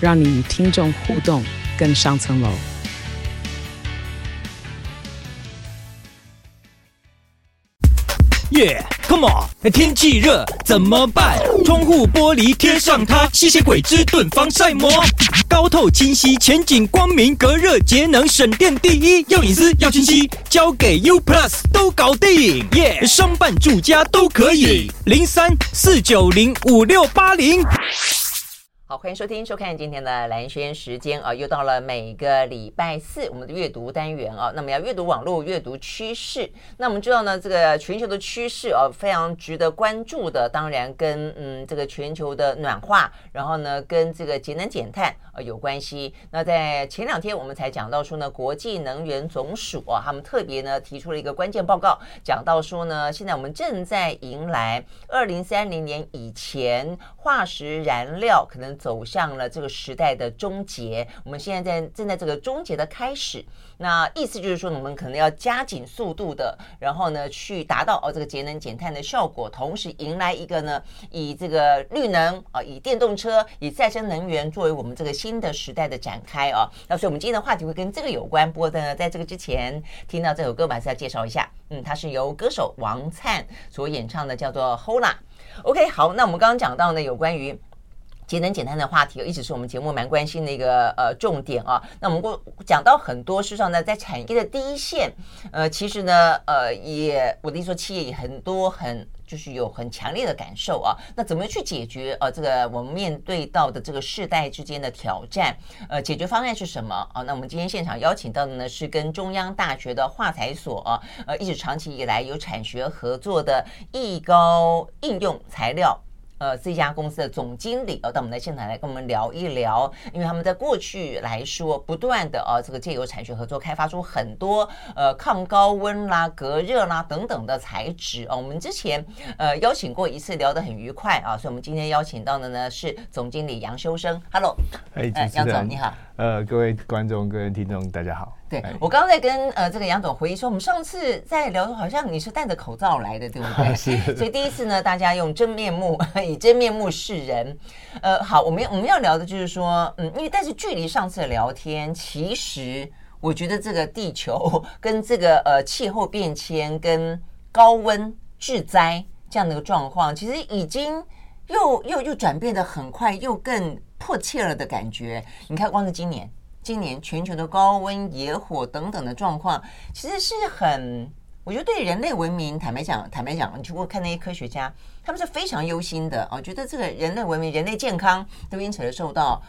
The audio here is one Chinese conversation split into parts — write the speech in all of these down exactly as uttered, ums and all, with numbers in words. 让你与听众互动更上层楼。耶、yeah, ，Come on！ 天气热怎么办？窗户玻璃贴上它，吸血鬼之盾防晒膜，高透清晰，前景光明，隔热节能，省电第一，要隐私要清晰，交给 U Plus 都搞定。耶、yeah, ，商办住家都可以，零三四九零五六八零。好，欢迎收听收看今天的蓝轩时间啊，又到了每个礼拜四我们的阅读单元啊。那么要阅读网络，阅读趋势。那我们知道呢，这个全球的趋势啊，非常值得关注的，当然跟嗯这个全球的暖化，然后呢跟这个节能减碳啊有关系。那在前两天我们才讲到说呢，国际能源总署啊，他们特别呢提出了一个关键报告，讲到说呢，现在我们正在迎来二零三零年以前化石燃料可能走向了这个时代的终结，我们现在在正在这个终结的开始。那意思就是说，我们可能要加紧速度的，然后呢，去达到哦这个节能减碳的效果，同时迎来一个呢，以这个绿能啊、哦，以电动车，以再生能源作为我们这个新的时代的展开啊、哦。那所以我们今天的话题会跟这个有关。不过呢，在这个之前，听到这首歌，我还是要介绍一下，嗯，它是由歌手王灿所演唱的，叫做《Hola》。OK， 好，那我们刚刚讲到呢，有关于节能减碳的话题一直是我们节目蛮关心的一个呃重点啊。那我们讲到很多，事实上呢，在产业的第一线，呃，其实呢，呃，也我的意思说，企业也很多很就是有很强烈的感受啊。那怎么去解决呃这个我们面对到的这个世代之间的挑战？呃，解决方案是什么啊？那我们今天现场邀请到的呢，是跟中央大学的化材所啊，呃，一直长期以来有产学合作的艺高应用材料。呃，这家公司的总经理哦，到我们的现场来跟我们聊一聊，因为他们在过去来说，不断的啊，这个借由产学合作开发出很多呃抗高温啦、隔热啦等等的材质啊。我们之前呃邀请过一次，聊得很愉快啊，所以我们今天邀请到的呢是总经理杨修生。Hello， 哎、呃，杨总你好。呃，各位观众、各位听众，大家好。对，我刚刚在跟呃这个杨总回忆说，我们上次在聊，好像你是戴着口罩来的，对不对？是。所以第一次呢，大家用真面目，以真面目示人。呃，好，我们我们要聊的就是说，嗯，因为但是距离上次的聊天，其实我觉得这个地球跟这个呃气候变迁跟高温致灾这样的一个状况，其实已经又又又转变得很快，又更迫切了的感觉。你看，光是今年。今年全球的高温、野火等等的状况，其实是很，我觉得对人类文明，坦白讲，坦白讲，你去过看那些科学家，他们是非常忧心的哦，觉得这个人类文明、人类健康都因此而受到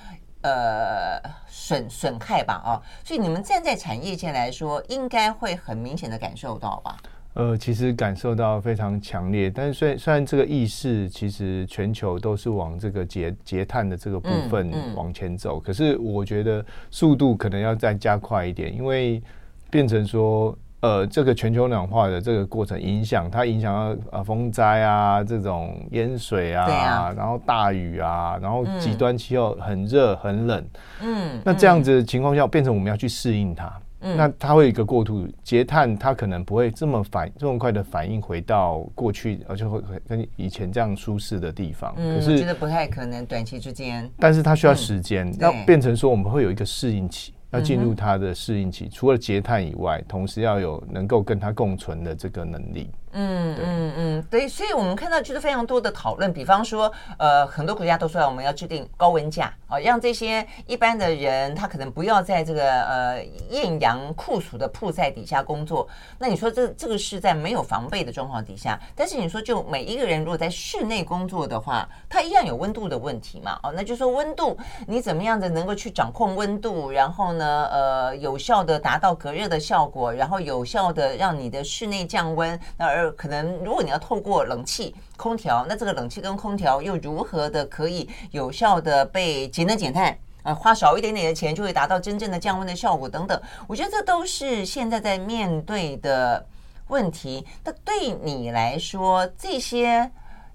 呃损损害吧啊、哦，所以你们站在产业界来说，应该会很明显的感受到吧。呃，其实感受到非常强烈，但是虽然虽然这个意识其实全球都是往这个节节碳的这个部分往前走、嗯嗯，可是我觉得速度可能要再加快一点，因为变成说，呃，这个全球暖化的这个过程影响，它影响到呃风灾啊，这种淹水啊，啊然后大雨啊，然后极端气候很热很冷，嗯，那这样子的情况下变成我们要去适应它。嗯、那它会有一个过渡，节碳它可能不会这么反这么快的反应回到过去，而且会跟以前这样舒适的地方。嗯，可是我觉得不太可能短期之间。但是它需要时间，要、嗯、变成说我们会有一个适应期，要进入它的适应期。嗯、除了节碳以外，同时要有能够跟它共存的这个能力。嗯嗯嗯，对，所以我们看到就是非常多的讨论，比方说，呃，很多国家都说我们要制定高温价啊，让这些一般的人他可能不要在这个呃艳阳酷暑的曝晒底下工作。那你说这这个是在没有防备的状况底下，但是你说就每一个人如果在室内工作的话，他一样有温度的问题嘛？哦，那就说温度你怎么样的能够去掌控温度，然后呢，呃，有效的达到隔热的效果，然后有效的让你的室内降温，那而可能如果你要透过冷气空调，那这个冷气跟空调又如何的可以有效的被节能减碳呃、花少一点点的钱就会达到真正的降温的效果等等，我觉得这都是现在在面对的问题。那对你来说这些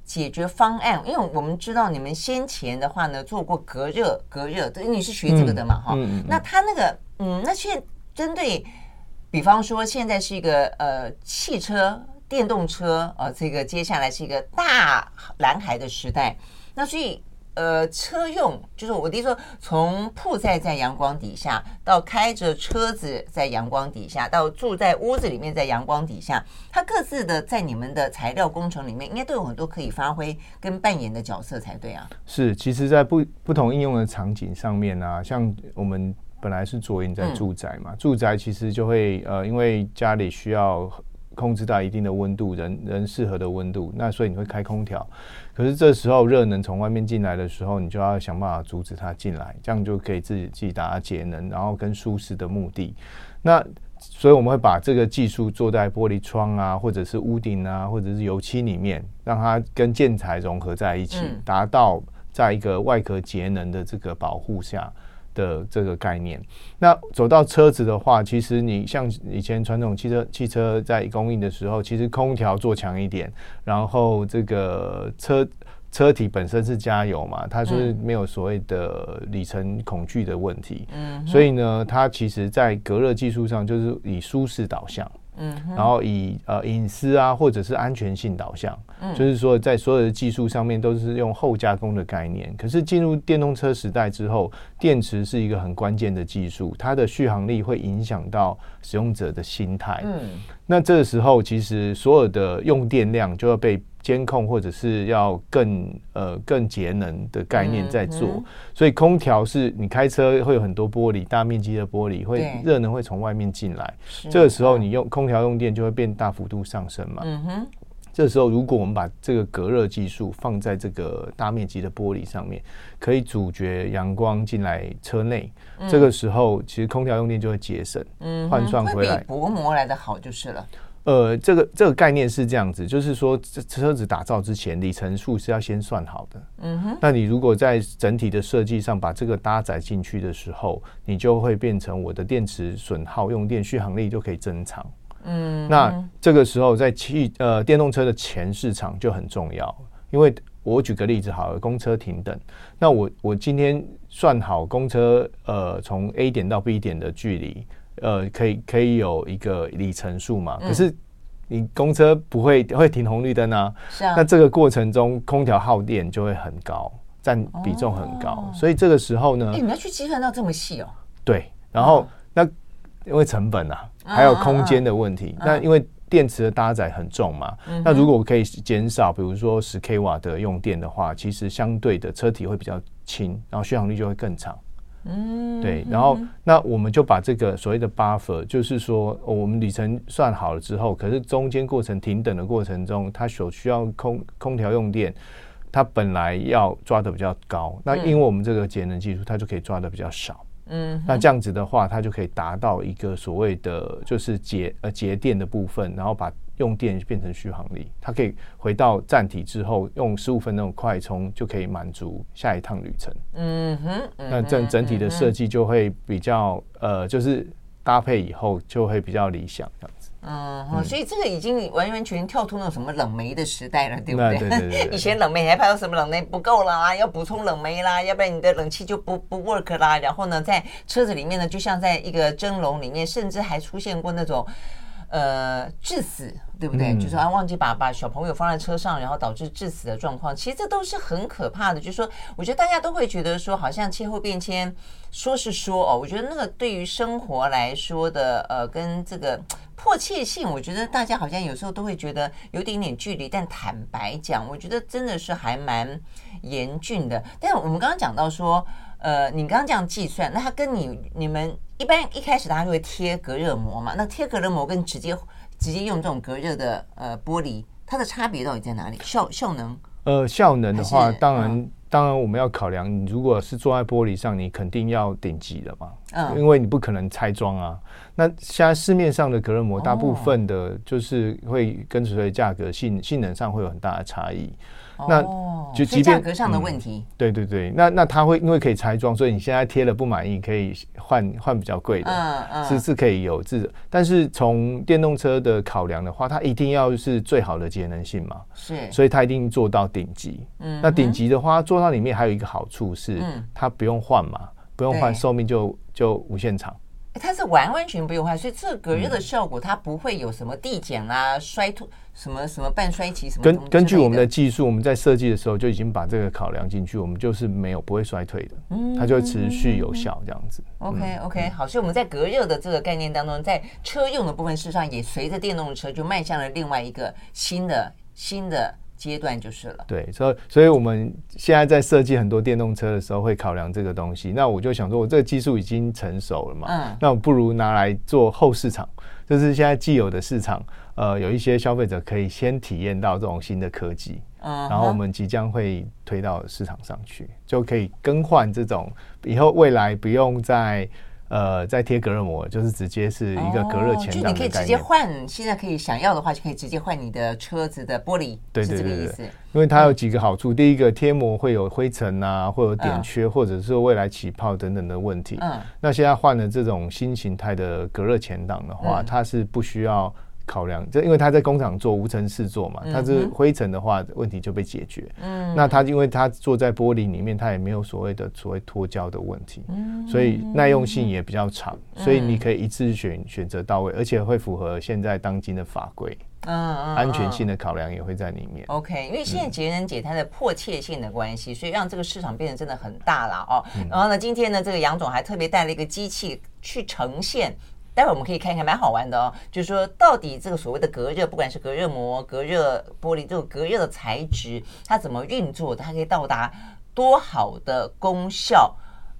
解决方案，因为我们知道你们先前的话呢做过隔热隔热你是学这个的嘛、嗯嗯、那他那个嗯，那现在针对比方说现在是一个呃汽车电动车呃，这个接下来是一个大蓝海的时代，那所以呃，车用就是我的意思说，从曝晒在阳光底下，到开着车子在阳光底下，到住在屋子里面在阳光底下，它各自的在你们的材料工程里面，应该都有很多可以发挥跟扮演的角色才对啊。是，其实在 不, 不同应用的场景上面啊，像我们本来是着眼在住宅嘛，嗯、住宅其实就会呃，因为家里需要控制到一定的温度，人人适合的温度，那所以你会开空调。可是这时候热能从外面进来的时候，你就要想办法阻止它进来，这样就可以自己自己达到节能，然后跟舒适的目的。那所以我们会把这个技术做在玻璃窗啊，或者是屋顶啊，或者是油漆里面，让它跟建材融合在一起，达到在一个外壳节能的这个保护下的这个概念。那走到车子的话，其实你像以前传统汽车汽车在供应的时候，其实空调做强一点，然后这个车车体本身是加油嘛，它是没有所谓的里程恐惧的问题，嗯，所以呢，它其实在隔热技术上就是以舒适导向。嗯，然后以呃隐私啊，或者是安全性导向，嗯，就是说在所有的技术上面都是用后加工的概念。可是进入电动车时代之后，电池是一个很关键的技术，它的续航力会影响到使用者的心态。嗯，那这时候其实所有的用电量就要被监控，或者是要更呃更节能的概念在做，嗯嗯，所以空调是你开车会有很多玻璃，大面积的玻璃会热能会从外面进来，这个时候你用空调用电就会变大幅度上升嘛。嗯哼，这时候如果我们把这个隔热技术放在这个大面积的玻璃上面，可以阻绝阳光进来车内，嗯，这个时候其实空调用电就会节省，嗯，换算回来会比薄膜来的好就是了。呃，这个这个概念是这样子，就是说车子打造之前里程数是要先算好的。嗯哼，那你如果在整体的设计上把这个搭载进去的时候，你就会变成我的电池损耗、用电、续航力就可以增长。嗯，那这个时候在汽呃电动车的前市场就很重要，因为我举个例子好了，公车停等，那我我今天算好公车呃从 A 点到 B 点的距离。呃，可以可以有一个里程数嘛？嗯，可是你公车不会会停红绿灯啊，是啊，那这个过程中空调耗电就会很高，占比重很高，哦，所以这个时候呢，欸，你要去计算到这么细哦。对，然后，嗯，那因为成本啊，嗯，还有空间的问题，嗯，那因为电池的搭载很重嘛，嗯，那如果我可以减少，比如说十 k 瓦的用电的话，其实相对的车体会比较轻，然后续航力就会更长。嗯，对，然后那我们就把这个所谓的 buffer， 就是说，哦，我们里程算好了之后，可是中间过程停等的过程中，它所需要空空调用电，它本来要抓的比较高，那因为我们这个节能技术，它就可以抓的比较少。嗯，那这样子的话，它就可以达到一个所谓的就是节呃节电的部分，然后把用电变成续航力，它可以回到站体之后，用十五分钟快充就可以满足下一趟旅程。嗯哼，嗯哼，那整整体的设计就会比较，嗯，呃，就是搭配以后就会比较理想这样子。嗯，嗯，所以这个已经完完全跳出那种什么冷媒的时代了，对不对？对对对对对以前冷媒还怕有什么冷媒不够啦，要补充冷媒啦，要不然你的冷气就不不 work 啦。然后呢，在车子里面呢，就像在一个蒸笼里面，甚至还出现过那种。呃，致死，对不对？嗯，就是啊，忘记把把小朋友放在车上，然后导致致死的状况，其实这都是很可怕的。就是说，我觉得大家都会觉得说，好像气候变迁，说是说哦，我觉得那个对于生活来说的，呃，跟这个迫切性，我觉得大家好像有时候都会觉得有点点距离。但坦白讲，我觉得真的是还蛮严峻的。但是我们刚刚讲到说，呃，你刚刚这样计算，那它跟你你们。一般一开始大家就会贴隔热膜嘛，那贴隔热膜跟直接直接用这种隔热的呃玻璃，它的差别到底在哪里？效效能？呃，效能的话，当然、嗯、当然我们要考量，你如果是坐在玻璃上，你肯定要顶级的嘛，嗯，因为你不可能拆装啊。那现在市面上的隔热膜，大部分的就是会跟随着价格性、哦、性能上会有很大的差异。那就即便价格上的问题、嗯、对对对，那那它会因为可以拆装，所以你现在贴了不满意可以换换比较贵的、嗯嗯、是是可以有自，但是从电动车的考量的话，它一定要是最好的节能性嘛，是，所以它一定做到顶级、嗯、那顶级的话做到里面还有一个好处是、嗯、它不用换嘛，不用换寿命就就无限长，它是完完全不用换，所以这个热的效果它不会有什么递减啦、衰退什么什么半衰期什么。根根据我们的技术，我们在设计的时候就已经把这个考量进去，我们就是没有不会衰退的，它就会持续有效这样子。嗯、OK OK， 好，所以我们在隔热的这个概念当中，在车用的部分事实上也随着电动车就迈向了另外一个新的新的阶段就是了。对，所以所以我们现在在设计很多电动车的时候会考量这个东西，那我就想说我这个技术已经成熟了嘛、嗯、那我不如拿来做后市场，就是现在既有的市场呃，有一些消费者可以先体验到这种新的科技、嗯、然后我们即将会推到市场上去，就可以更换这种，以后未来不用再呃，在贴隔热膜，就是直接是一个隔热前挡的概念、哦、就你可以直接换，现在可以想要的话就可以直接换你的车子的玻璃，对对对对，是这个意思。因为它有几个好处、嗯、第一个贴膜会有灰尘啊，会有点缺、嗯、或者是未来起泡等等的问题、嗯、那现在换了这种新形态的隔热前挡的话、嗯、它是不需要考量，因为它在工厂做无尘室做嘛，它是灰尘的话问题就被解决、嗯、那它因为它做在玻璃里面，它也没有所谓的所谓脱胶的问题、嗯、所以耐用性也比较长、嗯、所以你可以一次选选择到位，而且会符合现在当今的法规，嗯嗯嗯，安全性的考量也会在里面。 OK， 因为现在节能减碳的迫切性的关系、嗯、所以让这个市场变得真的很大了哦、嗯。然后呢，今天呢这个杨总还特别带了一个机器去呈现，待会我们可以看一看，蛮好玩的哦。就是说，到底这个所谓的隔热，不管是隔热膜、隔热玻璃，这种隔热的材质，它怎么运作的？它可以到达多好的功效？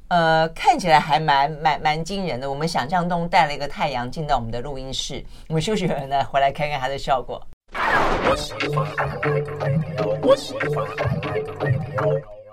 呃，看起来还蛮蛮蛮惊人的。我们想象中带了一个太阳进到我们的录音室，我们休息完呢，回来看看它的效果。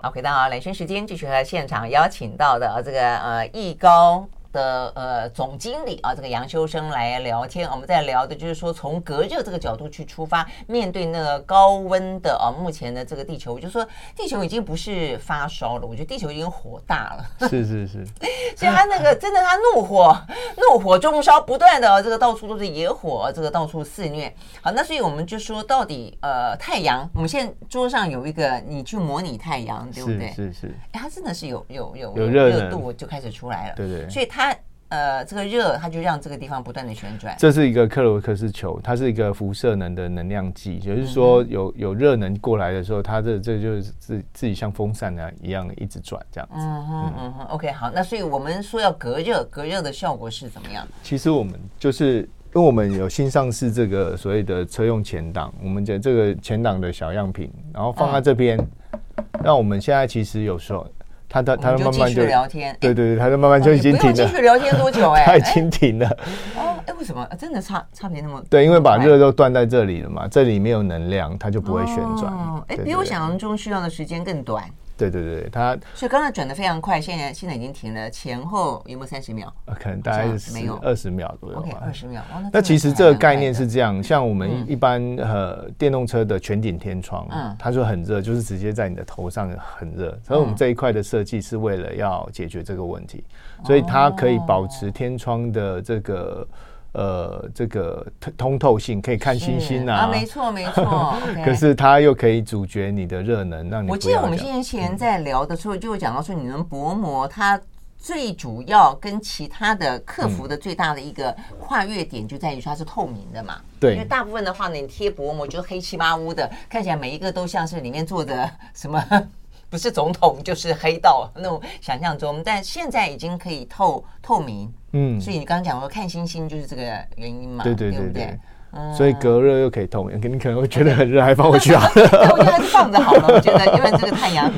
好，回到两圈时间，继续和现场邀请到的这个呃艺高的呃总经理啊，这个杨修生来聊天、啊、我们在聊的就是说，从隔热这个角度去出发，面对那个高温的啊，目前的这个地球，我就说地球已经不是发烧了，我觉得地球已经火大了，是是是所以他那个真的他怒火怒火中烧，不断的、啊、这个到处都是野火、啊、这个到处肆虐。好，那所以我们就说到底呃太阳，我们现在桌上有一个，你去模拟太阳对不对？是是是，它真的是有有有有热度就开始出来了，对对，所以它它呃，这个热它就让这个地方不断的旋转。这是一个克罗克氏球，它是一个辐射能的能量计，就是说有有热能过来的时候，它这这就是自自己像风扇啊一样一直转这样子。嗯哼嗯哼 ，OK， 好，那所以我们说要隔热，隔热的效果是怎么样？其实我们就是。因为我们有新上市这个所谓的车用前挡，我们的这个前挡的小样品，然后放在这边。那、嗯、我们现在其实有时候，它它它慢慢就继续聊天，对对对，它就慢慢就已经停了。继、欸哦、续聊天多久、欸？哎，它已经停了。哦，哎、欸，为什么、啊、真的差差别那么？对，因为把热都断在这里了嘛，这里没有能量，它就不会旋转。哦，哎、欸，比我想象中需要的时间更短。对对对，它所以刚才转得非常快，现在现在已经停了，前后有没有三十秒？可能大概没有二十秒左右吧。二十秒。那其实这个概念是这样，像我们一般呃电动车的全顶天窗，它说很热，就是直接在你的头上很热。所以我们这一块的设计是为了要解决这个问题，所以它可以保持天窗的这个。呃，这个通透性可以看星星 啊, 啊，没错没错。可是它又可以阻绝你的热能，让你不要。我记得我们先前在聊的时候就讲到说，你们薄膜它最主要跟其他的克服的最大的一个跨越点就在于它是透明的嘛。对，因为大部分的话呢，你贴薄膜就是黑漆麻乌的，看起来每一个都像是里面做的什么。不是总统就是黑道那种想象中，但现在已经可以透透明，嗯，所以你刚刚讲说看星星就是这个原因嘛，对对对 对, 对, 对、嗯，所以隔热又可以透明，你可能会觉得很热，还放回去好了，我觉得还是放着好了，我觉得因为这个太阳，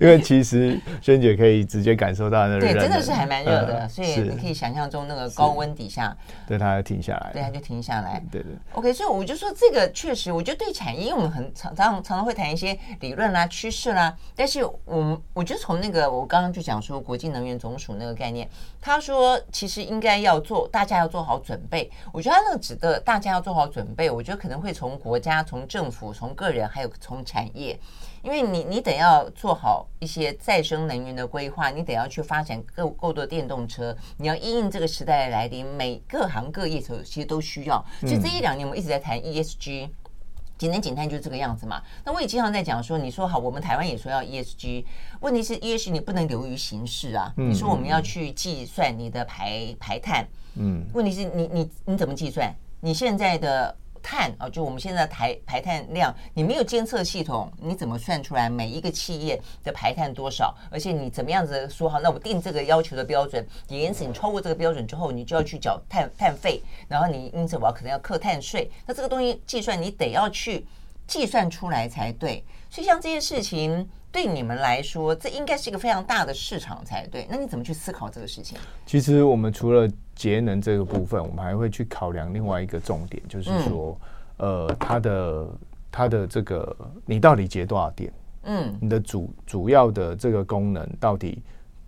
因为其实萱姐可以直接感受到那个热，对，真的是还蛮热的，呃、所以你可以想象中那个高温底下，对，它停下来，对，它就停下来，对 对, 对 ，OK， 所以我就说这个确实，我觉得对产业，因为我们很常常常常会谈一些理论啦、趋势啦，但是。是我们，我就从那个我刚刚就讲说，国际能源总署那个概念，他说其实应该要做，大家要做好准备。我觉得他那个指的大家要做做好准备，我觉得可能会从国家、从政府、从个人还有从产业，因为你你得要做好一些再生能源的规划，你得要去发展够够多电动车，你要因应这个时代的来临，每各行各业其实都需要。所以这一两年我们一直在谈 E S G， 节能减碳就是这个样子嘛。那我也经常在讲说，你说好，我们台湾也说要 E S G， 问题是 E S G 你不能流于形式啊。你说我们要去计算你的排排碳，嗯，问题是你你你怎么计算？你现在的碳啊，就我们现在的排排碳量，你没有监测系统，你怎么算出来每一个企业的排碳多少？而且你怎么样子说好，那我定这个要求的标准，也因此你超过这个标准之后，你就要去缴碳碳费，然后你因此我要可能要课碳税。那这个东西计算，你得要去计算出来才对。所以像这些事情，对你们来说，这应该是一个非常大的市场才对。那你怎么去思考这个事情？其实我们除了节能这个部分，我们还会去考量另外一个重点，就是说，嗯、呃，它的它的这个你到底节多少电？嗯，你的主主要的这个功能到底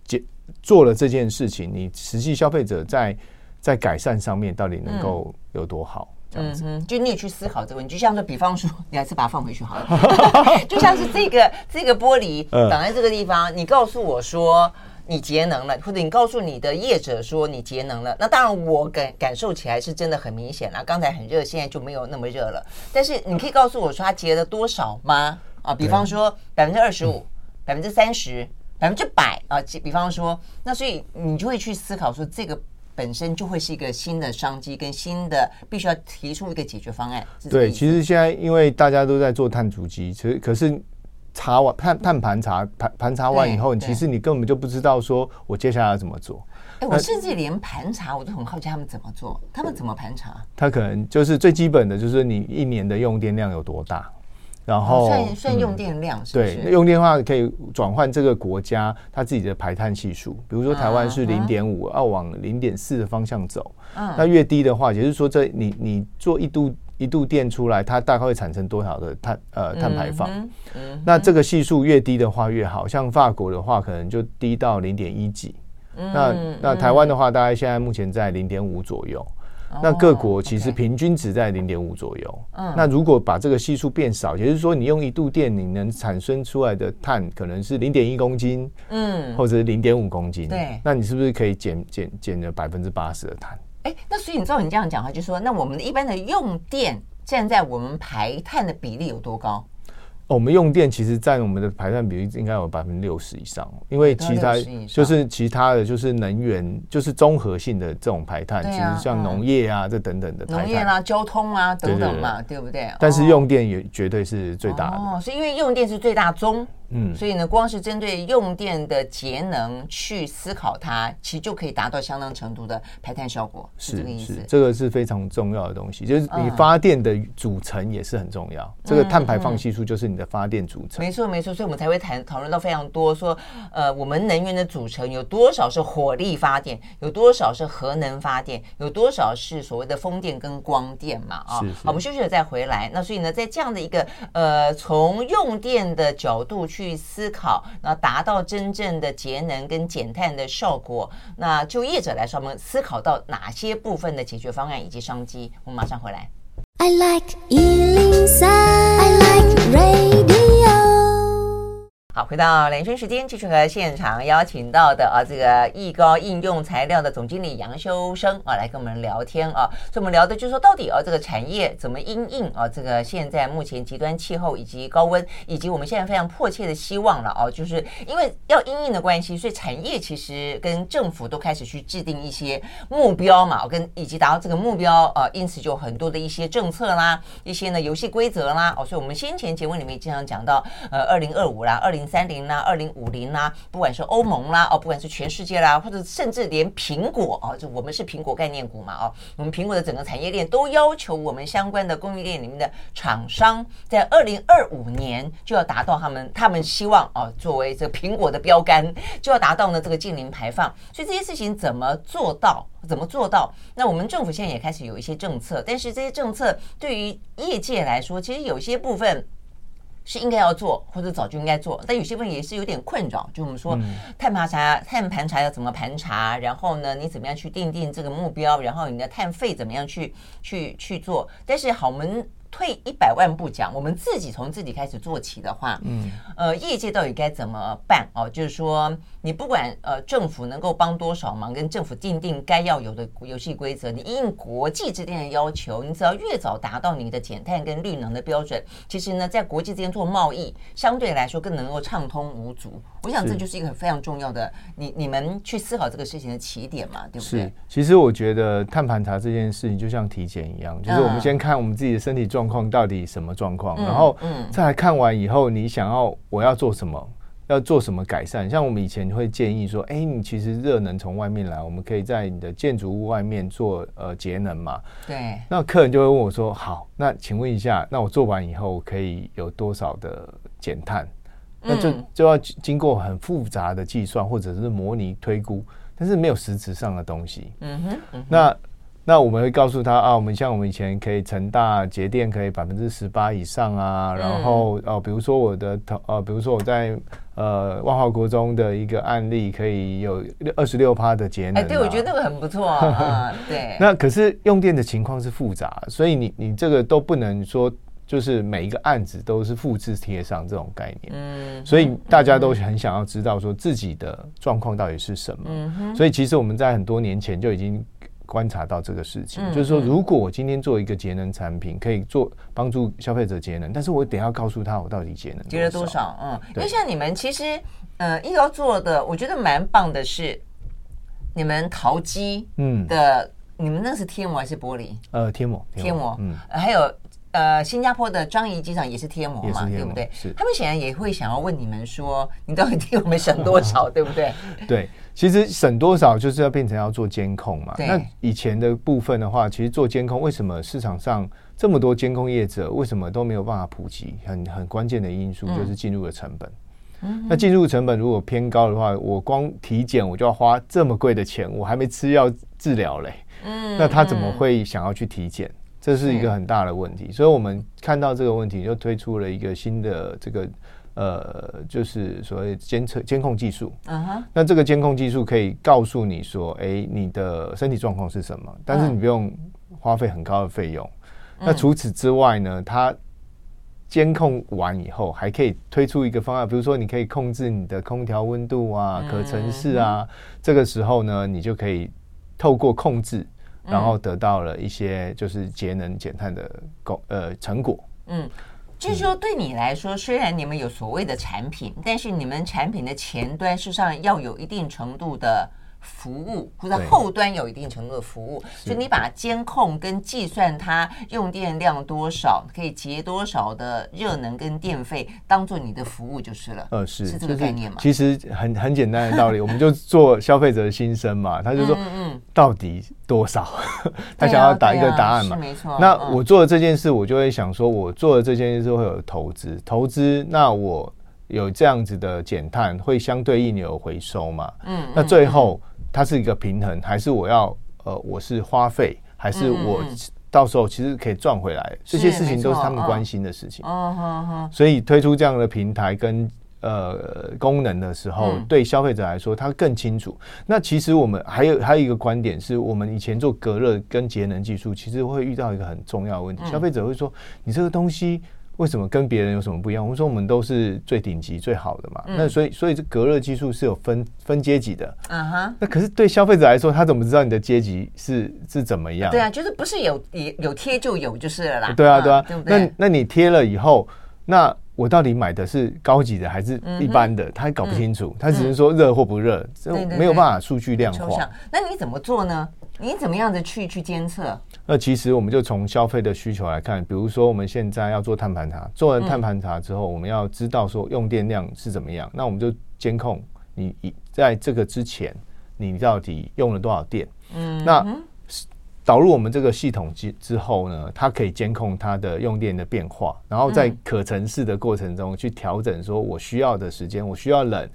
节做了这件事情，你实际消费者在在改善上面到底能够有多好？嗯嗯哼，就你也去思考这个问题，就像说，比方说，你还是把它放回去好了。就像是这个这个玻璃挡在这个地方，你告诉我说你节能了，或者你告诉你的业者说你节能了，那当然我感感受起来是真的很明显啦。刚才很热，现在就没有那么热了。但是你可以告诉我说它节了多少吗？啊，比方说百分之二十五、百分之三十、百分之百啊，比方说，那所以你就会去思考说这个。本身就会是一个新的商机，跟新的必须要提出一个解决方案。对，其实现在因为大家都在做碳足迹，其实可是查完碳碳盘查盘盘查完以后，其实你根本就不知道说我接下来要怎么做。哎，我甚至连盘查我都很好奇他们怎么做，他们怎么盘查？他可能就是最基本的，就是你一年的用电量有多大。然后、嗯、算, 算用电量是不是？对，用电的话可以转换这个国家它自己的排碳系数，比如说台湾是 零点五、啊、要往 零点四 的方向走、啊、那越低的话也就是说这 你, 你做一度一度电出来它大概会产生多少的 碳,、呃、碳排放、嗯嗯、那这个系数越低的话越好，像法国的话可能就低到 零点一 几、嗯、那, 那台湾的话大概现在目前在 零点五 左右，那各国其实平均值在 零点五 左右、oh, okay. 那如果把这个系数变少，也就是说你用一度电你能产生出来的碳可能是 零点一公斤、嗯、或者是 零点五公斤，对，那你是不是可以减减减了 百分之八十 的碳、欸、那所以你知道你这样讲话就说，那我们一般的用电占在我们排碳的比例有多高？哦、我们用电其实占我们的排碳比例应该有 百分之六十 以上，因为其他就是其他的就是能源就是综合性的这种排碳、啊、其实像农业啊、嗯、这等等的排碳，农业啦、啊、交通啊等等嘛， 对, 对, 对, 对不对？但是用电也绝对是最大的、哦、所以因为用电是最大宗，嗯，所以呢光是针对用电的节能去思考它，其实就可以达到相当程度的排碳效果， 是, 是这个意思。是这个是非常重要的东西，就是你发电的组成也是很重要、嗯、这个碳排放系数就是你的发电组成、嗯嗯、没错没错，所以我们才会谈讨论到非常多说呃，我们能源的组成有多少是火力发电，有多少是核能发电，有多少是所谓的风电跟光电嘛、啊、是是。好，我们休息了再回来。那所以呢在这样的一个呃，从用电的角度去去思考，然后达到真正的节能跟减碳的效果。那就业者来说，我们思考到哪些部分的解决方案以及商机？我们马上回来。I like one oh three, I like radio. 好，回到连线时间，继续和现场邀请到的啊，这个艺高应用材料的总经理杨修生啊，来跟我们聊天啊。所以我们聊的就是说，到底啊这个产业怎么因应啊这个现在目前极端气候以及高温，以及我们现在非常迫切的希望了啊，就是因为要因应的关系，所以产业其实跟政府都开始去制定一些目标嘛，跟以及达到这个目标啊，因此就很多的一些政策啦，一些呢游戏规则啦哦、啊。所以我们先前节目里面也经常讲到呃二零二五啦、二零三。零啦、二零五零啦，不管是欧盟啦，哦，不管是全世界啦，或者甚至连苹果啊、哦，就我们是苹果概念股嘛，哦，我们苹果的整个产业链都要求我们相关的供应链里面的厂商，在二零二五年就要达到他们他们希望哦，作为这苹果的标杆，就要达到呢这个净零排放。所以这些事情怎么做到？怎么做到？那我们政府现在也开始有一些政策，但是这些政策对于业界来说，其实有些部分。是应该要做或者早就应该做，但有些问题也是有点困扰，就我们说碳盘查碳盘查要怎么盘查，然后呢你怎么样去定定这个目标，然后你的碳费怎么样去去去做。但是好，我们退一百万步讲，我们自己从自己开始做起的话，嗯，呃，业界到底该怎么办哦？就是说，你不管呃政府能够帮多少忙，跟政府定定该要有的游戏规则，你应国际之间的要求，你只要越早达到你的减碳跟绿能的标准，其实呢，在国际之间做贸易，相对来说更能够畅通无阻。我想这就是一个非常重要的，你你们去思考这个事情的起点嘛，对不对？是，其实我觉得碳盘查这件事情就像体检一样，就是我们先看我们自己的身体状况。状况到底什么状况，然后再来看完以后你想要我要做什么，要做什么改善。像我们以前会建议说，哎，你其实热能从外面来，我们可以在你的建筑物外面做呃节能嘛。对，那客人就会问我说，好，那请问一下，那我做完以后我可以有多少的减碳？那就就要经过很复杂的计算或者是模拟推估，但是没有实质上的东西。嗯哼，嗯哼那那我们会告诉他啊，我们像我们以前可以成大节电可以百分之十八以上啊，然后哦、啊，比如说我的呃，比如说我在呃万华国中的一个案例可以有二十六趴的节能、啊。哎，对，我觉得那个很不错啊。对。那可是用电的情况是复杂，所以你你这个都不能说就是每一个案子都是复制贴上这种概念。嗯。所以大家都很想要知道说自己的状况到底是什么。嗯。所以其实我们在很多年前就已经观察到这个事情，就是说如果我今天做一个节能产品可以做帮助消费者节能，但是我得要告诉他我到底节能节能多少。嗯，因为像你们其实呃一要做的我觉得蛮棒的是你们陶机的、嗯、你们那是贴膜还是玻璃？呃贴膜贴膜、嗯呃、还有呃，新加坡的樟宜机场也是贴膜嘛，对不对？他们显然也会想要问你们说，你到底替我们省多少，对不对？对，其实省多少就是要变成要做监控嘛。那以前的部分的话，其实做监控，为什么市场上这么多监控业者，为什么都没有办法普及？很很关键的因素就是进入的成本。嗯嗯、那进入成本如果偏高的话，我光体检我就要花这么贵的钱，我还没吃药治疗嘞。嗯，那他怎么会想要去体检？这是一个很大的问题，所以我们看到这个问题，就推出了一个新的这个呃，就是所谓监测监控技术。Uh-huh. 那这个监控技术可以告诉你说，哎，你的身体状况是什么，但是你不用花费很高的费用。Uh-huh. 那除此之外呢，它监控完以后还可以推出一个方案，比如说你可以控制你的空调温度啊、可程式啊， uh-huh. 这个时候呢，你就可以透过控制。然后得到了一些就是节能减碳的呃成果。嗯，就是说对你来说，虽然你们有所谓的产品，但是你们产品的前端事实上要有一定程度的服务，或者后端有一定程度的服务，所以你把监控跟计算它用电量多少，可以节多少的热能跟电费，当做你的服务就是了。呃，是是这个概念嘛？其实很很简单的道理，我们就做消费者的心声嘛，他就说，到底多少？他想要打一个答案嘛？没错。那我做的这件事，我就会想说，我做的这件事会有投资，投资那我。有这样子的减碳会相对应有回收嘛，嗯，那最后它是一个平衡，还是我要呃我是花费，还是我到时候其实可以赚回来，这些事情都是他们关心的事情。所以推出这样的平台跟呃功能的时候，对消费者来说他更清楚。那其实我们还有还有一个观点是，我们以前做隔热跟节能技术其实会遇到一个很重要的问题，消费者会说你这个东西为什么跟别人有什么不一样？我们说我们都是最顶级、最好的嘛。嗯、那所以，所以这隔热技术是有分分阶级的。嗯哼。那可是对消费者来说，他怎么知道你的阶级是是怎么样？对啊，就是不是有有贴就有就是了啦。对啊，对啊。嗯、对对那那你贴了以后，那我到底买的是高级的还是一般的？嗯、他搞不清楚，嗯、他只是说热或不热，这、嗯、没有办法数据量化。对对对，那你怎么做呢？你怎么样子去去监测？那其实我们就从消费的需求来看，比如说我们现在要做碳盘查，做完碳盘查之后，我们要知道说用电量是怎么样，那我们就监控你在这个之前你到底用了多少电。嗯，那导入我们这个系统之后呢，它可以监控它的用电的变化，然后在可程式的过程中去调整，说我需要的时间，我需要冷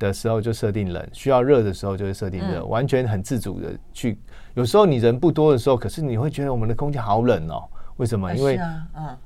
的时候就设定冷，需要热的时候就会设定热，完全很自主的去。有时候你人不多的时候，可是你会觉得我们的空气好冷哦，为什么？因为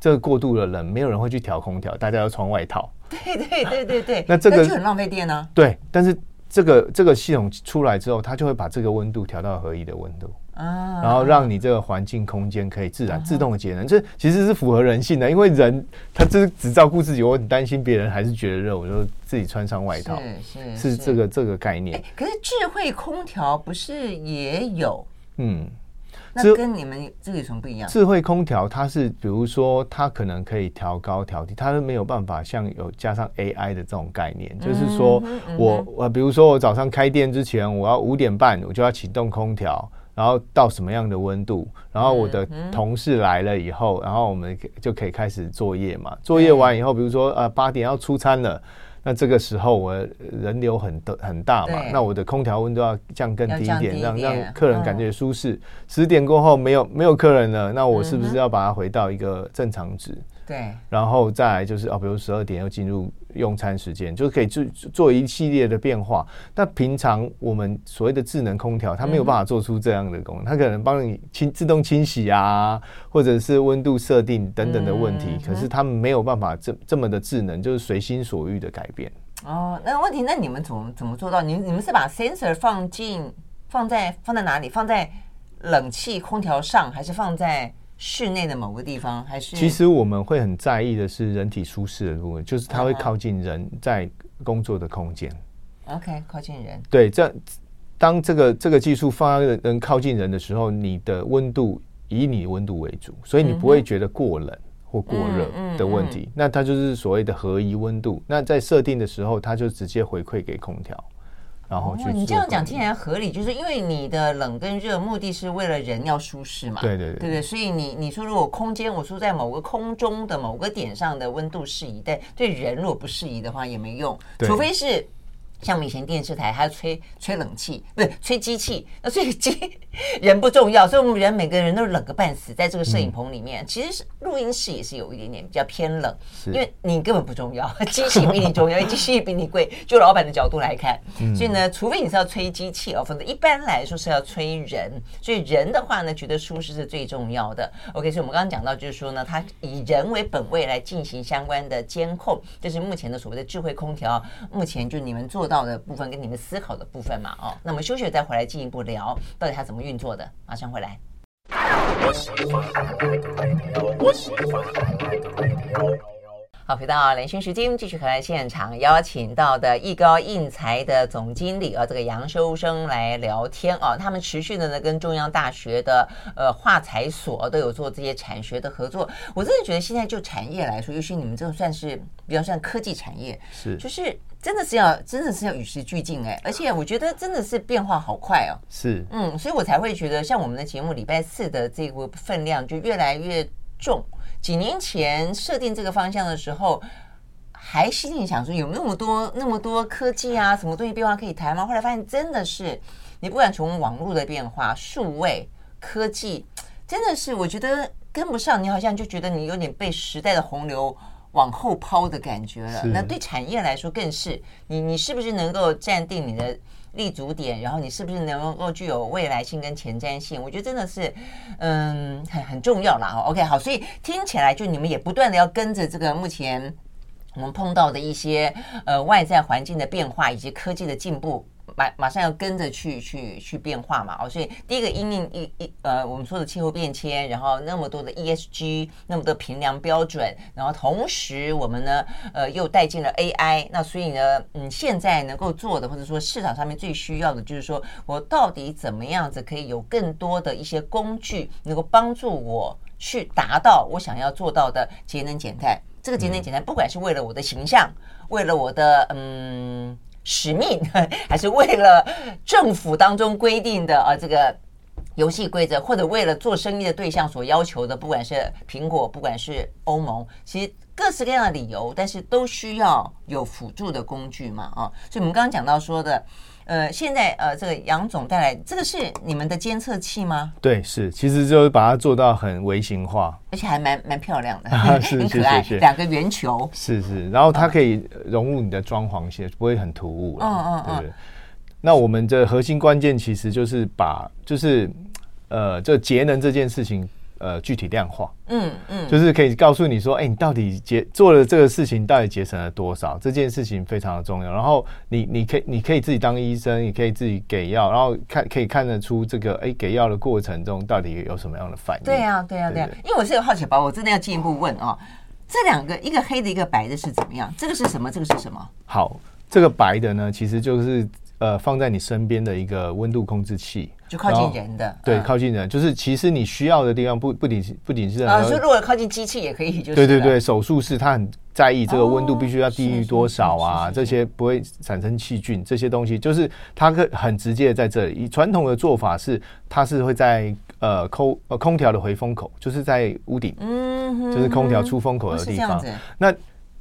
这个过度的冷，没有人会去调空调，大家要穿外套。对对对对对，那这个就很浪费电啊。对，但是这个这个系统出来之后，它就会把这个温度调到合一的温度。啊、然后让你这个环境空间可以自然、啊、自动的节能，这其实是符合人性的，因为人他只只照顾自己，我很担心别人还是觉得热，我就自己穿上外套，是是是这个这个概念、欸。可是智慧空调不是也有？嗯，那跟你们这个有什么不一样？智慧空调它是比如说它可能可以调高调低，它是没有办法像有加上 A I 的这种概念，就是说我我比如说我早上开店之前，我要五点半我就要启动空调。然后到什么样的温度，然后我的同事来了以后、嗯、然后我们就可以开始作业嘛，作业完以后比如说呃八点要出餐了，那这个时候我人流很很大嘛，那我的空调温度要降更低一点，让让客人感觉舒适，十、嗯、点过后没有没有客人了，那我是不是要把它回到一个正常值？对，然后再来就是哦，比如十二点又进入用餐时间，就可以做做一系列的变化。那平常我们所谓的智能空调，它没有办法做出这样的功能，嗯、它可能帮你清自动清洗啊，或者是温度设定等等的问题，嗯、可是它没有办法这这么的智能，就是随心所欲的改变。哦，那问题那你们怎么怎么做到？你你们是把 sensor 放进放在放在哪里？放在冷气空调上，还是放在？室内的某个地方还是？其实我们会很在意的是人体舒适的部分，就是它会靠近人在工作的空间。OK， 靠近人。对，这当这个这个技术放在人靠近人的时候，你的温度以你温度为主，所以你不会觉得过冷或过热的问题。嗯嗯嗯、那它就是所谓的合一温度。那在设定的时候，它就直接回馈给空调。然后去哦、你这样讲听起来合理，就是因为你的冷跟热目的是为了人要舒适嘛，对对 对, 对, 对，所以你你说如果空间我说在某个空中的某个点上的温度适宜，但对人如果不适宜的话也没用，除非是像我们以前电视台还要吹吹冷气，不是吹机器，那吹机人不重要，所以我们人每个人都冷个半死，在这个摄影棚里面，嗯、其实录音室也是有一点点比较偏冷，因为你根本不重要，机器比你重要，因为机器比你贵。就老板的角度来看，嗯、所以呢，除非你是要吹机器哦，否则一般来说是要吹人。所以人的话呢，觉得舒适是最重要的。OK， 所以我们刚刚讲到就是说呢，它以人为本位来进行相关的监控，这、就是目前的所谓的智慧空调。目前就你们做的。到的部分跟你们思考的部分嘛，哦，那我们休息再回来进一步聊到底它怎么运作的，马上回来。好，回到连线时间，继续和来现场邀请到的艺高印材的总经理啊，这个杨修生来聊天啊。他们持续的呢跟中央大学的呃化材所都有做这些产学的合作。我真的觉得现在就产业来说，尤其你们这种算是比较算科技产业，是就是真的是要真的是要与时俱进哎，而且我觉得真的是变化好快哦。是，嗯，所以我才会觉得像我们的节目礼拜四的这个分量就越来越重。几年前设定这个方向的时候，还心里想说有那么多那么多科技啊，什么东西变化可以谈吗？后来发现真的是，你不管从网络的变化、数位科技，真的是我觉得跟不上，你好像就觉得你有点被时代的洪流往后抛的感觉了。那对产业来说更是，你你是不是能够站定你的立足点，然后你是不是能够具有未来性跟前瞻性，我觉得真的是嗯很很重要啦。 OK， 好，所以听起来就你们也不断的要跟着这个目前我们碰到的一些呃外在环境的变化以及科技的进步，马马上要跟着去去去变化嘛。哦，所以第一个因应一一呃我们说的气候变迁，然后那么多的 E S G， 那么多评量标准，然后同时我们呢呃又带进了 A I， 那所以呢嗯现在能够做的或者说市场上面最需要的就是说我到底怎么样子可以有更多的一些工具能够帮助我去达到我想要做到的节能减碳。这个节能减碳不管是为了我的形象，为了我的嗯使命，还是为了政府当中规定的啊这个游戏规则，或者为了做生意的对象所要求的，不管是苹果，不管是欧盟，其实各式各样的理由，但是都需要有辅助的工具嘛啊。所以我们刚刚讲到说的，呃，现在呃这个杨总带来这个是你们的监测器吗？对，是，其实就是把它做到很微型化，而且还蛮蛮漂亮的，啊、是很可爱，两个圆球，是是，然后它可以融入你的装潢线，不会很突兀了，嗯嗯嗯。对，那我们的核心关键其实就是把就是呃，这节能这件事情，呃具体量化，嗯嗯，就是可以告诉你说，哎、欸，你到底节做了这个事情，到底节省了多少？这件事情非常的重要。然后你你可以你可以自己当医生，你可以自己给药，然后看可以看得出这个哎、欸、给药的过程中到底有什么样的反应？对啊对啊对啊，因为我是有好奇宝，我真的要进一步问哦，这两个一个黑的，一个白的是怎么样？这个是什么？这个是什么？好，这个白的呢，其实就是。呃，放在你身边的一个温度控制器，就靠近人的，对、嗯，靠近人，就是其实你需要的地方不不仅不仅是啊，所以如果靠近机器也可以，就是对对对，手术室它很在意这个温度必须要低于多少啊、哦，这些不会产生细菌，这些东西就是它很直接的在这里。传统的做法是，它是会在呃空呃空调的回风口，就是在屋顶，嗯哼哼，就是空调出风口的地方，哦、那。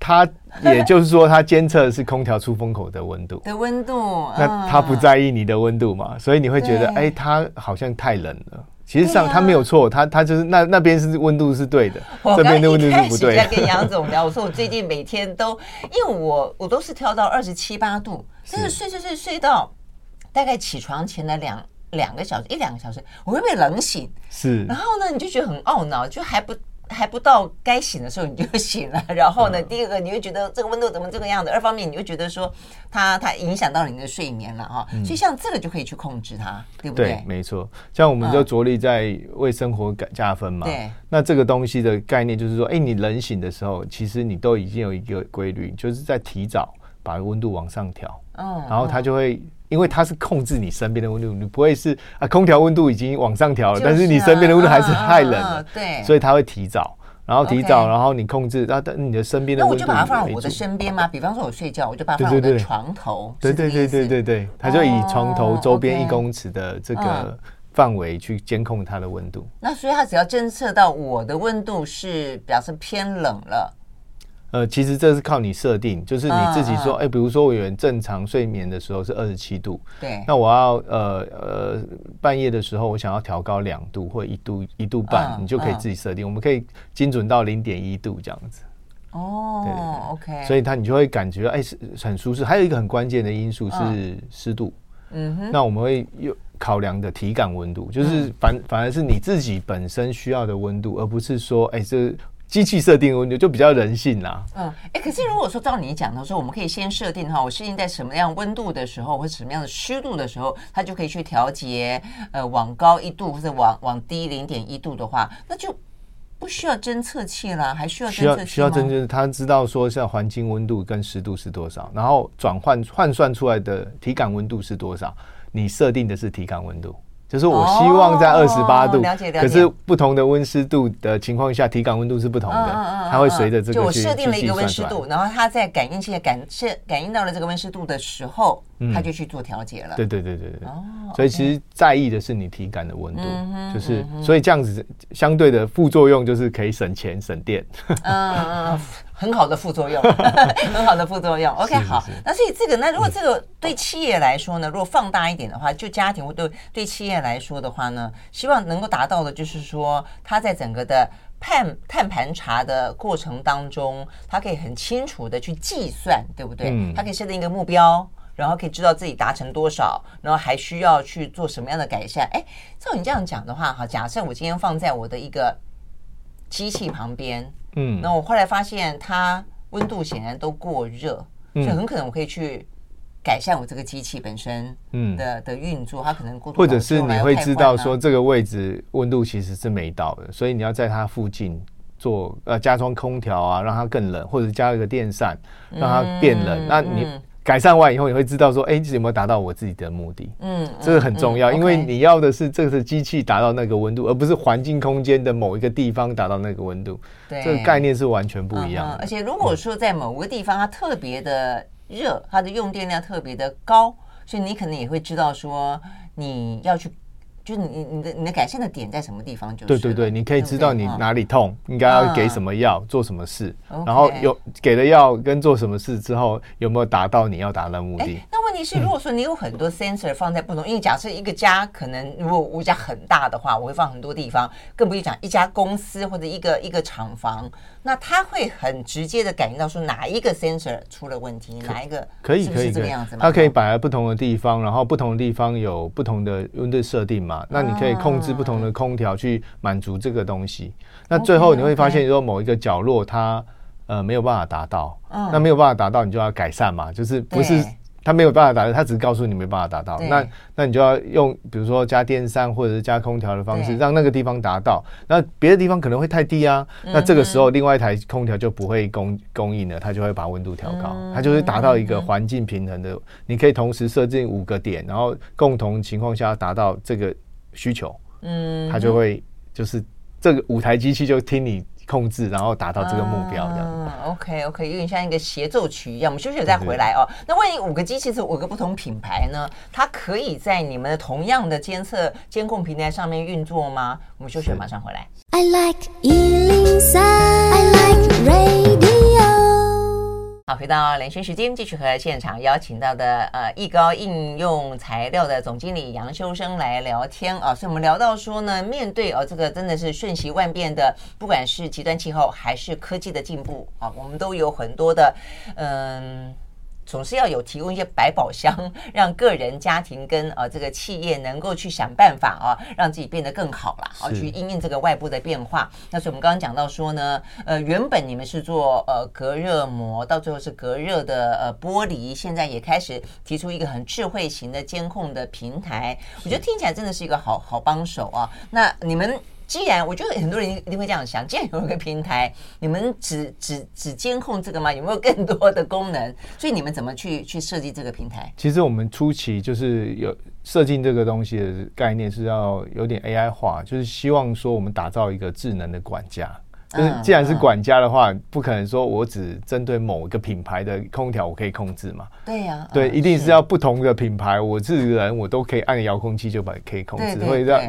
它也就是说，它监测的是空调出风口的温度的温度，那它不在意你的温度嘛，所以你会觉得，哎，它好像太冷了。其实上它没有错，它它就是那那边是温度是对的，这边的温度是不对的。我刚一开始在跟杨总聊，我说我最近每天都，因为我我都是调到二十七八度，但是睡睡睡睡到大概起床前的两。两个小时一两个小时，我会被冷醒。是，然后呢，你就觉得很懊恼，就还不还不到该醒的时候你就醒了。然后呢，嗯、第二个你会觉得这个温度怎么这个样子，二方面你会觉得说它它影响到你的睡眠了哈、哦嗯。所以像这个就可以去控制它，对不对？对，没错。像我们就着力在为生活加分嘛。对、嗯。那这个东西的概念就是说，哎，你冷醒的时候，其实你都已经有一个规律，就是在提早把温度往上调。嗯。然后它就会。因为它是控制你身边的温度，你不会是啊，空调温度已经往上调了、就是啊，但是你身边的温度还是太冷了，啊啊、对，所以它会提早，然后提早， okay. 然后你控制，那你的身边的温度，那我就把它放在我的身边嘛，比方说我睡觉，我就把它放在我的床头，对对对对对对，它就以床头周边一公尺的这个。哦 okay, 嗯范围去监控它的温度。那所以它只要侦测到我的温度是表示偏冷了。呃，其实这是靠你设定，就是你自己说，哎、啊欸，比如说我原正常睡眠的时候是二十七度，对，那我要呃呃半夜的时候我想要调高两度或一度一度半、啊，你就可以自己设定、啊，我们可以精准到零点一度这样子。哦對對對 ，OK， 所以它你就会感觉哎、欸、很舒适。还有一个很关键的因素是湿度、啊，嗯哼，那我们会有。考量的体感温度，就是反、嗯、反而是你自己本身需要的温度，而不是说哎、欸、这。机器设定温度就比较人性啦、啊。嗯，哎、欸，可是如果说照你讲的时候，我们可以先设定哈，我设定在什么样温度的时候，或者什么样的湿度的时候，它就可以去调节。呃，往高一度或者往往低零点一度的话，那就不需要侦测器啦，还需要侦测器吗？需要侦测，它知道说像环境温度跟湿度是多少，然后转换换算出来的体感温度是多少，你设定的是体感温度。就是我希望在二十八度、哦，可是不同的温湿度的情况下，体感温度是不同的，嗯嗯嗯、它会随着这个去计算出来。就我设定了一个温湿度，然后它在感应器感感应到了这个温湿度的时候，它、嗯、就去做调节了。对对对对对、哦。所以其实在意的是你体感的温度，嗯、就是、嗯、所以这样子相对的副作用就是可以省钱省电。嗯嗯。很好的副作用很好的副作用 OK 好，那所以这个那如果这个对企业来说呢，如果放大一点的话，就家庭对对企业来说的话呢，希望能够达到的就是说，它在整个的碳碳盘查的过程当中，它可以很清楚的去计算，对不对、嗯、它可以设定一个目标，然后可以知道自己达成多少，然后还需要去做什么样的改善。哎，照你这样讲的话哈，假设我今天放在我的一个机器旁边，嗯，那我后来发现它温度显然都过热、嗯，所以很可能我可以去改善我这个机器本身的、嗯、的运作，它可能过度，或者是你会知道说这个位置温度其实是没到的，所以你要在它附近做呃加装空调啊，让它更冷，或者加一个电扇让它变冷。嗯、那你。嗯改善完以后，你会知道说，哎、欸，有没有达到我自己的目的？嗯，这个很重要，嗯嗯、因为你要的是这个机器达到那个温度、嗯 okay ，而不是环境空间的某一个地方达到那个温度。对，这个概念是完全不一样的。嗯、而且，如果说在某个地方它特别的热、嗯，它的用电量特别的高，所以你可能也会知道说，你要去，就是你你的你的改善的点在什么地方？就是对对对，你可以知道你哪里痛，嗯、应该要给什么药、嗯，做什么事， okay, 然后有给了药跟做什么事之后有没有达到你要达到的目的？那问题是如果说你有很多 sensor 放在不同，因为假设一个家可能如果我家很大的话，我会放很多地方，更不用讲一家公司或者一个一个厂房，那他会很直接的感觉到说哪一个 sensor 出了问题，哪一个是不是这个样子吗？它可以摆在不同的地方，然后不同的地方有不同的温度设定嘛，那你可以控制不同的空调去满足这个东西，那最后你会发现说某一个角落它呃没有办法达到，那没有办法达到你就要改善嘛，就是不是他没有办法达到，他只是告诉你没办法达到，那那你就要用比如说加电扇或者是加空调的方式让那个地方达到，那别的地方可能会太低啊，那这个时候另外一台空调就不会供供应了，它就会把温度调高，它就是达到一个环境平衡的，你可以同时设定五个点，然后共同情况下达到这个需求，嗯，它就会就是这个五台机器就听你控制，然后达到这个目标这样、啊、OK OK， 有点像一个协奏曲一样。我们休息再回来哦。那万一五个机器是五个不同品牌呢？它可以在你们的同样的监测监控平台上面运作吗？我们休息马上回来。I like one oh three, I like radio。好，回到连线时间，继续和现场邀请到的呃艺高应用材料的总经理杨修生来聊天啊。所以我们聊到说呢，面对哦这个真的是瞬息万变的，不管是极端气候还是科技的进步啊，我们都有很多的嗯。总是要有提供一些百宝箱，让个人、家庭跟、呃、这个企业能够去想办法啊，让自己变得更好啦，啊，去因应这个外部的变化。那所以我们刚刚讲到说呢，呃，原本你们是做呃隔热膜，到最后是隔热的呃玻璃，现在也开始提出一个很智慧型的监控的平台。我觉得听起来真的是一个好好帮手啊。那你们。既然我觉得很多人一定会这样想，既然有一个平台，你们只只只监控这个吗？有没有更多的功能？所以你们怎么去去设计这个平台？其实我们初期就是有设计这个东西的概念是要有点 A I 化，就是希望说我们打造一个智能的管家。就是既然是管家的话，不可能说我只针对某一个品牌的空调我可以控制嘛。对呀、啊，对，一定是要不同的品牌，我自己人我都可以按遥控器就把可以控制，会让。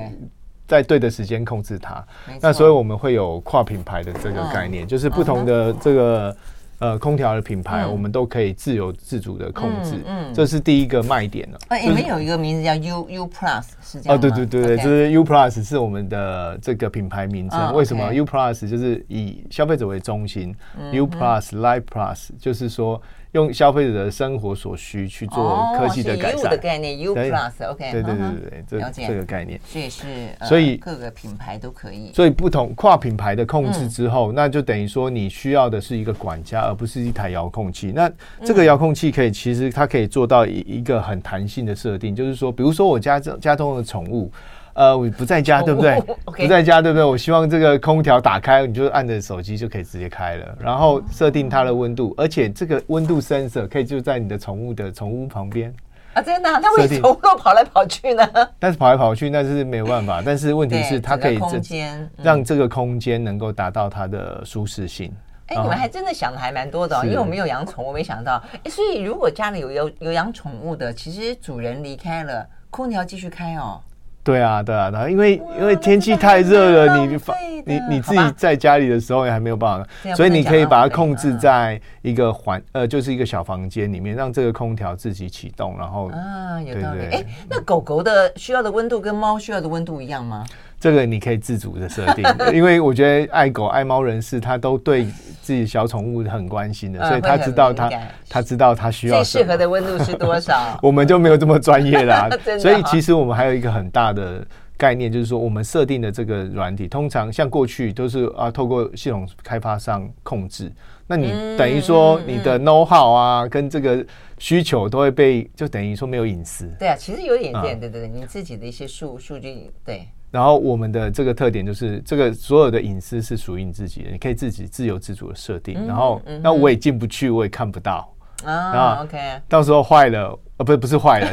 在对的时间控制它，那所以我们会有跨品牌的这个概念，嗯、就是不同的这个、嗯、呃空调的品牌、嗯，我们都可以自由自主的控制，嗯嗯、这是第一个卖点了。哎、嗯，你们、就是欸、有一个名字叫 U U Plus 是这样吗？哦，对对对对， okay. 就是 U Plus 是我们的这个品牌名称。哦、为什么 U Plus 就是以消费者为中心、嗯、？U Plus Life Plus 就是说。用消费者的生活所需去做科技的改善，哦、是 U 的概念 ，U Plus OK， 对对对对，这、嗯、这个概念，所以是，呃、所以各个品牌都可以，所以不同跨品牌的控制之后，嗯、那就等于说你需要的是一个管家，而不是一台遥控器。那这个遥控器可以，嗯、其实它可以做到一个很弹性的设定，就是说，比如说我家家中的宠物。呃，我不在家，对不对？ Oh, okay. 不在家，对不对？我希望这个空调打开，你就按着手机就可以直接开了，然后设定它的温度，而且这个温度 sensor 可以就在你的宠物的宠物旁边。啊，真的、啊？那为什么跑来跑去呢？但是跑来跑去那是没有办法，但是问题是它可以空间让这个空间能够达到它的舒适性。哎、欸，你们还真的想的还蛮多的、哦，因为我没有养宠物，我没想到、欸。所以如果家里有有有养宠物的，其实主人离开了，空调继续开哦。对啊，对啊，然后因为因为天气太热了，你你你自己在家里的时候也还没有办法，所以你可以把它控制在一个环呃，就是一个小房间里面，让这个空调自己启动，然后啊，有道理。哎，那狗狗的需要的温度跟猫需要的温度一样吗？这个你可以自主的设定，因为我觉得爱狗爱猫人士他都对自己小宠物很关心的，所以他知道他他知道他需要最适合的温度是多少。我们就没有这么专业啦，所以其实我们还有一个很大的概念，就是说我们设定的这个软体，通常像过去都是啊透过系统开发商控制，那你等于说你的 know how 啊跟这个需求都会被就等于说没有隐私。对啊，其实有点点对对对，你自己的一些数数据对。然后我们的这个特点就是，这个所有的隐私是属于你自己的，你可以自己自由自主的设定。嗯、然后、嗯，那我也进不去，我也看不到。啊 ，OK。到时候坏了，呃，不是不是坏了，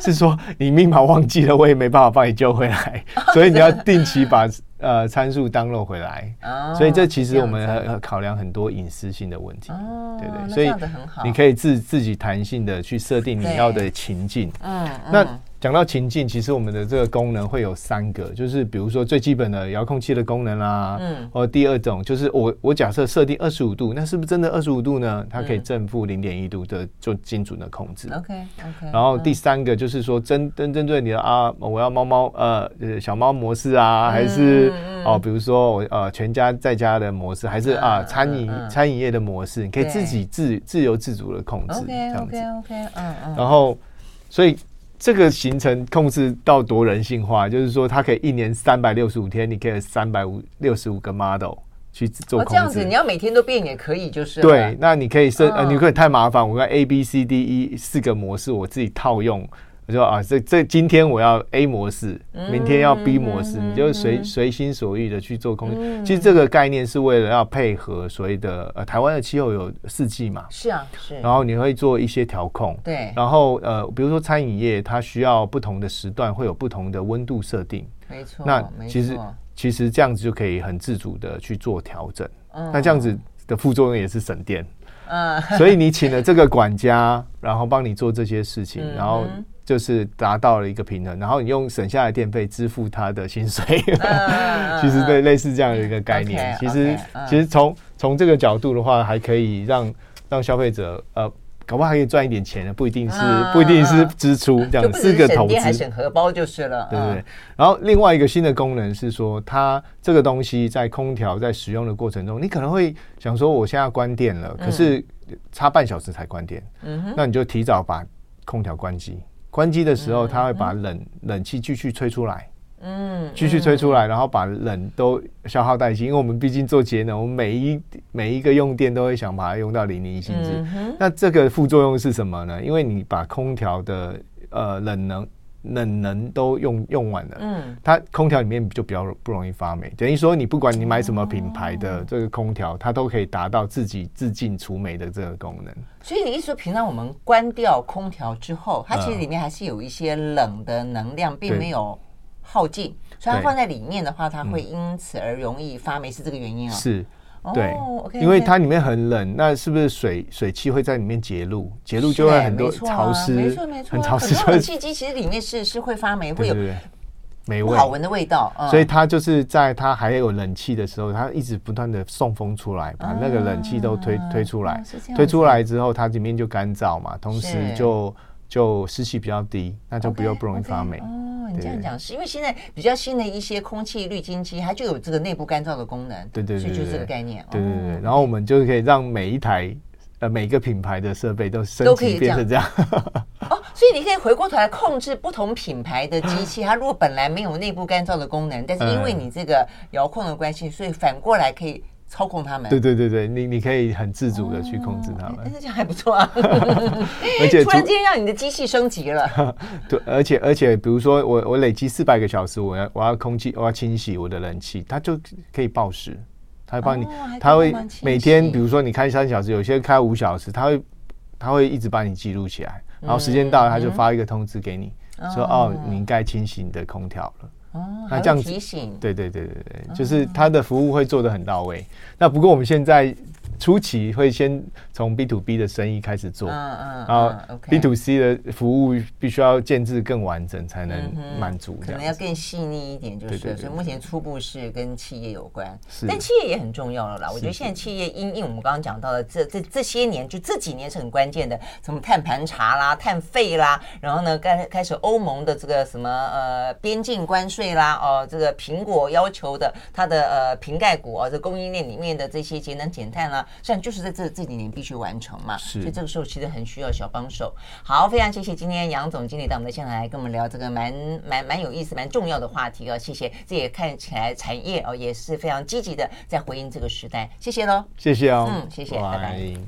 是是说你密码忘记了，我也没办法帮你救回来。所以你要定期把呃参数 download 回来、哦、所以这其实我们考量很多隐私性的问题、哦、对对，所以你可以 自, 自己弹性的去设定你要的情境。嗯，那讲到情境，其实我们的这个功能会有三个，就是比如说最基本的遥控器的功能啦、啊，嗯，或第二种就是我我假设设定二十五度，那是不是真的二十五度呢？它可以正负零点一度的做精准的控制。OK OK。然后第三个就是说针针针对你的啊，我要猫猫呃小猫模式啊，还是哦比如说我呃全家在家的模式，还是啊餐饮餐饮业的模式，你可以自己自自由自主的控制。OK OK OK。嗯嗯。然后所以。这个行程控制到多人性化，就是说它可以一年三百六十五天，你可以三百六十五个 model 去做控制。哦，这样子你要每天都变也可以，就是了。对，那你可以设、哦呃，你可以太麻烦，我要 A B C D E 四个模式，我自己套用。我说啊，这这今天我要 A 模式，明天要 B 模式，嗯、你就随、嗯、随心所欲的去做控制、嗯。其实这个概念是为了要配合所谓的呃台湾的气候有四季嘛，是啊是。然后你会做一些调控，对。然后呃，比如说餐饮业，它需要不同的时段会有不同的温度设定，没错。那其实其实这样子就可以很自主的去做调整。嗯、那这样子的副作用也是省电，嗯。所以你请了这个管家，然后帮你做这些事情，嗯、然后。就是达到了一个平衡，然后你用省下的电费支付他的薪水，嗯、其实对、嗯、类似这样的一个概念。Okay, 其实 okay, 其实从从、嗯、这个角度的话，还可以让让消费者呃，搞不好还可以赚一点钱，不一定是、嗯、不一定是支出，这样是个投资，还省荷包就是了，对不对、嗯？然后另外一个新的功能是说，它这个东西在空调在使用的过程中，你可能会想说，我现在要关电了，可是差半小时才关电，嗯、那你就提早把空调关机。关机的时候，它会把冷、嗯、冷气继续吹出来，嗯，继续吹出来，然后把冷都消耗殆尽。因为我们毕竟做节能，我们每一每一个用电都会想把它用到淋漓尽致、嗯。那这个副作用是什么呢？因为你把空调的呃冷能冷能都用用完了，嗯，它空调里面就比较不容易发霉。等于说，你不管你买什么品牌的这个空调，它都可以达到自己自净除霉的这个功能。所以你意思说，平常我们关掉空调之后，它其实里面还是有一些冷的能量，并没有耗尽，所以它放在里面的话，它会因此而容易发霉，是这个原因啊、哦？是。对、oh, okay, okay. 因为它里面很冷，那是不是水水汽会在里面结露？结露就会很多潮湿，没错没错，很潮湿。很多冷气机其实里面是是会发霉，会有霉味，不好闻的味道。嗯、所以它就是在它还有冷气的时候，它一直不断的送风出来，把那个冷气都推、嗯、推出来。推出来之后，它里面就干燥嘛，同时就。就湿气比较低，那就比较不容易发霉。Okay, okay. 哦，你这样讲是因为现在比较新的一些空气滤净机，它就有这个内部干燥的功能。对对 对, 對, 對，所以就是这个概念。对对 对, 對、哦，然后我们就可以让每一台呃每一个品牌的设备都升级变成这样。哦，所以你可以回过头来控制不同品牌的机器，它如果本来没有内部干燥的功能，但是因为你这个遥控的关系，所以反过来可以。操控他们，对对对对，你你可以很自主的去控制他们，那、哦、这样还不错啊。而且突然间让你的机器升级了，对，而且而且比如说我我累积四百个小时，我要我要空气我要清洗我的冷气，它就可以报时，它帮你，它、哦、会每天比如说你开三小时，有些开五小时，它会它会一直把你记录起来，然后时间到了，它就发一个通知给你，嗯、说哦，你应该清洗你的空调了。哦，那这样提醒，对对对对对、哦，就是它的服务会做得很到位。那不过我们现在初期会先从 B to B 的生意开始做，嗯嗯，然后 B to C 的服务必须要建制更完整才能满足、嗯，可能要更细腻一点，就是對對對對。所以目前初步是跟企业有关，但企业也很重要了啦。我觉得现在企业因应我们刚刚讲到的这这这些年，就这几年是很关键的，什么碳盘查啦、碳费啦，然后呢，开开始欧盟的这个什么呃边境关税。对啦，哦，这个苹果要求的它的呃瓶盖股啊、哦，这供应链里面的这些节能减碳啦、啊，虽然就是在这这几年必须完成嘛，所以这个时候其实很需要小帮手。好，非常谢谢今天杨总经理到我们的现场来跟我们聊这个蛮蛮蛮有意思、蛮重要的话题哦，谢谢。这也看起来产业哦也是非常积极的在回应这个时代，谢谢喽，谢谢哦，嗯，谢谢，拜拜。